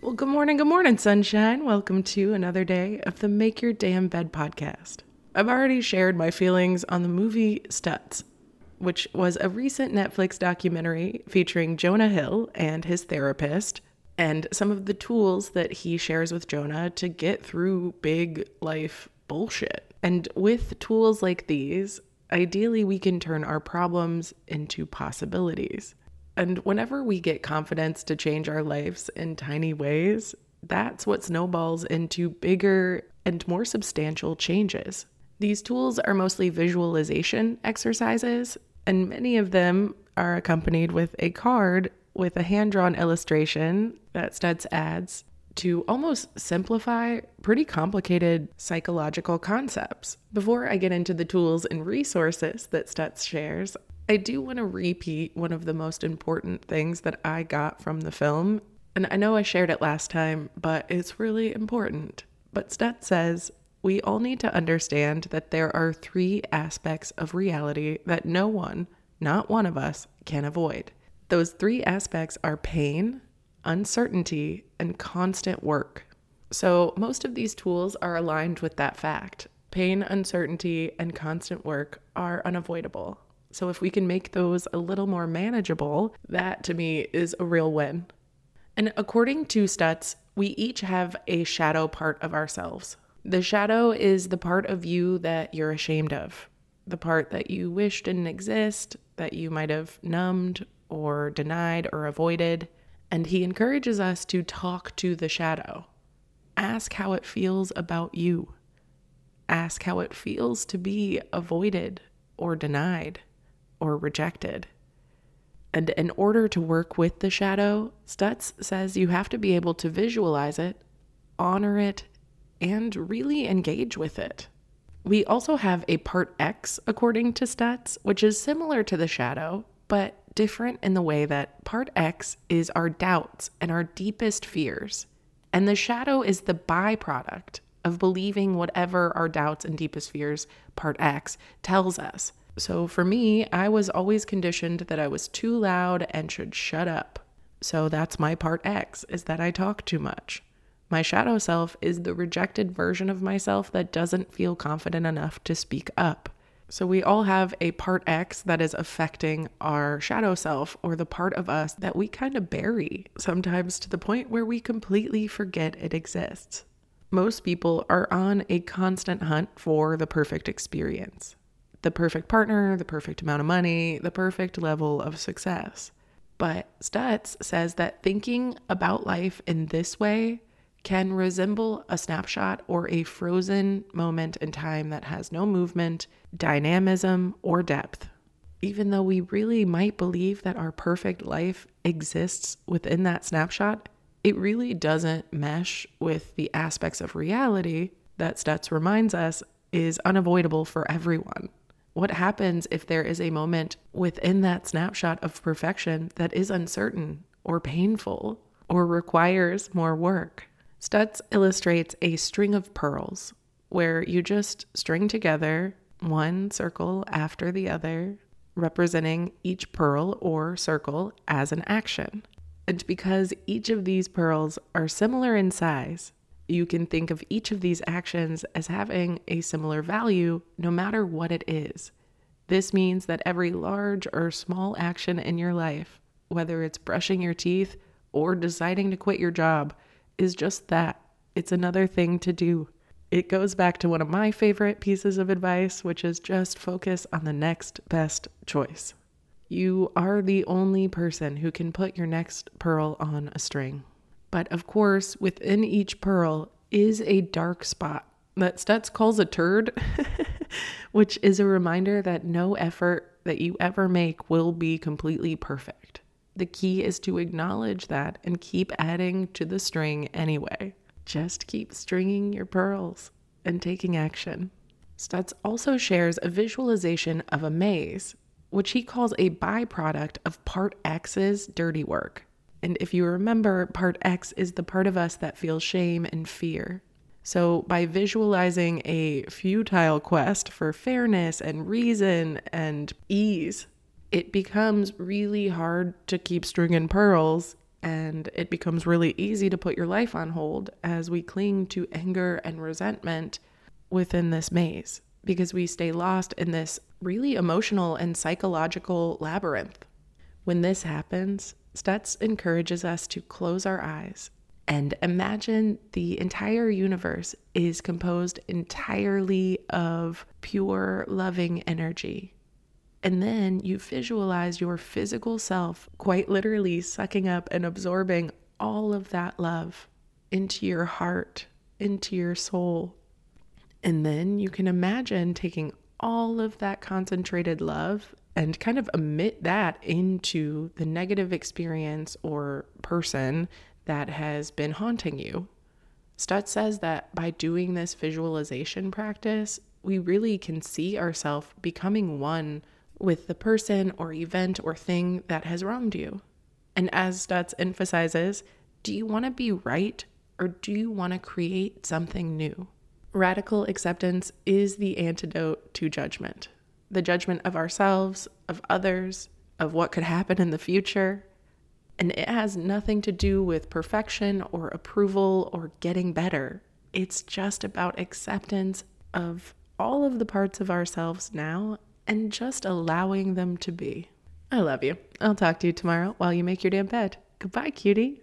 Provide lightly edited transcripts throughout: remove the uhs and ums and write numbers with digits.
Well, good morning, sunshine. Welcome to another day of the Make Your Damn Bed podcast. I've already shared my feelings on the movie Stutz, which was a recent Netflix documentary featuring Jonah Hill and his therapist, and some of the tools that he shares with Jonah to get through big life bullshit. And with tools like these, ideally we can turn our problems into possibilities. And whenever we get confidence to change our lives in tiny ways, that's what snowballs into bigger and more substantial changes. These tools are mostly visualization exercises, and many of them are accompanied with a card with a hand-drawn illustration that Stutz adds to almost simplify pretty complicated psychological concepts. Before I get into the tools and resources that Stutz shares, I do want to repeat one of the most important things that I got from the film. And I know I shared it last time, but it's really important. But Stutz says, we all need to understand that there are three aspects of reality that no one, not one of us, can avoid. Those three aspects are pain, uncertainty, and constant work. So most of these tools are aligned with that fact. Pain, uncertainty, and constant work are unavoidable. So if we can make those a little more manageable, that to me is a real win. And according to Stutz, we each have a shadow part of ourselves. The shadow is the part of you that you're ashamed of, the part that you wish didn't exist, that you might have numbed or denied or avoided. And he encourages us to talk to the shadow. Ask how it feels about you. Ask how it feels to be avoided or denied or rejected. And in order to work with the shadow, Stutz says you have to be able to visualize it, honor it, and really engage with it. We also have a part X, according to Stutz, which is similar to the shadow, but different in the way that part X is our doubts and our deepest fears. And the shadow is the byproduct of believing whatever our doubts and deepest fears, part X, tells us. So for me, I was always conditioned that I was too loud and should shut up. So that's my part X, is that I talk too much. My shadow self is the rejected version of myself that doesn't feel confident enough to speak up. So we all have a part X that is affecting our shadow self, or the part of us that we kind of bury, sometimes to the point where we completely forget it exists. Most people are on a constant hunt for the perfect experience, the perfect partner, the perfect amount of money, the perfect level of success. But Stutz says that thinking about life in this way can resemble a snapshot or a frozen moment in time that has no movement, dynamism, or depth. Even though we really might believe that our perfect life exists within that snapshot, it really doesn't mesh with the aspects of reality that Stutz reminds us is unavoidable for everyone. What happens if there is a moment within that snapshot of perfection that is uncertain or painful or requires more work? Stutz illustrates a string of pearls where you just string together one circle after the other, representing each pearl or circle as an action. And because each of these pearls are similar in size, you can think of each of these actions as having a similar value no matter what it is. This means that every large or small action in your life, whether it's brushing your teeth or deciding to quit your job, is just that. It's another thing to do. It goes back to one of my favorite pieces of advice, which is just focus on the next best choice. You are the only person who can put your next pearl on a string. But of course, within each pearl is a dark spot that Stutz calls a turd, which is a reminder that no effort that you ever make will be completely perfect. The key is to acknowledge that and keep adding to the string anyway. Just keep stringing your pearls and taking action. Stutz also shares a visualization of a maze, which he calls a byproduct of part X's dirty work. And if you remember, part X is the part of us that feels shame and fear. So by visualizing a futile quest for fairness and reason and ease, it becomes really hard to keep stringing pearls, and it becomes really easy to put your life on hold as we cling to anger and resentment within this maze, because we stay lost in this really emotional and psychological labyrinth. When this happens, Stutz encourages us to close our eyes and imagine the entire universe is composed entirely of pure, loving energy. And then you visualize your physical self quite literally sucking up and absorbing all of that love into your heart, into your soul. And then you can imagine taking all of that concentrated love and kind of emit that into the negative experience or person that has been haunting you. Stutz says that by doing this visualization practice, we really can see ourselves becoming one with the person or event or thing that has wronged you. And as Stutz emphasizes, do you want to be right, or do you want to create something new? Radical acceptance is the antidote to judgment. The judgment of ourselves, of others, of what could happen in the future. And it has nothing to do with perfection or approval or getting better. It's just about acceptance of all of the parts of ourselves now, and just allowing them to be. I love you. I'll talk to you tomorrow while you make your damn bed. Goodbye, cutie.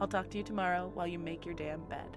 I'll talk to you tomorrow while you make your damn bed.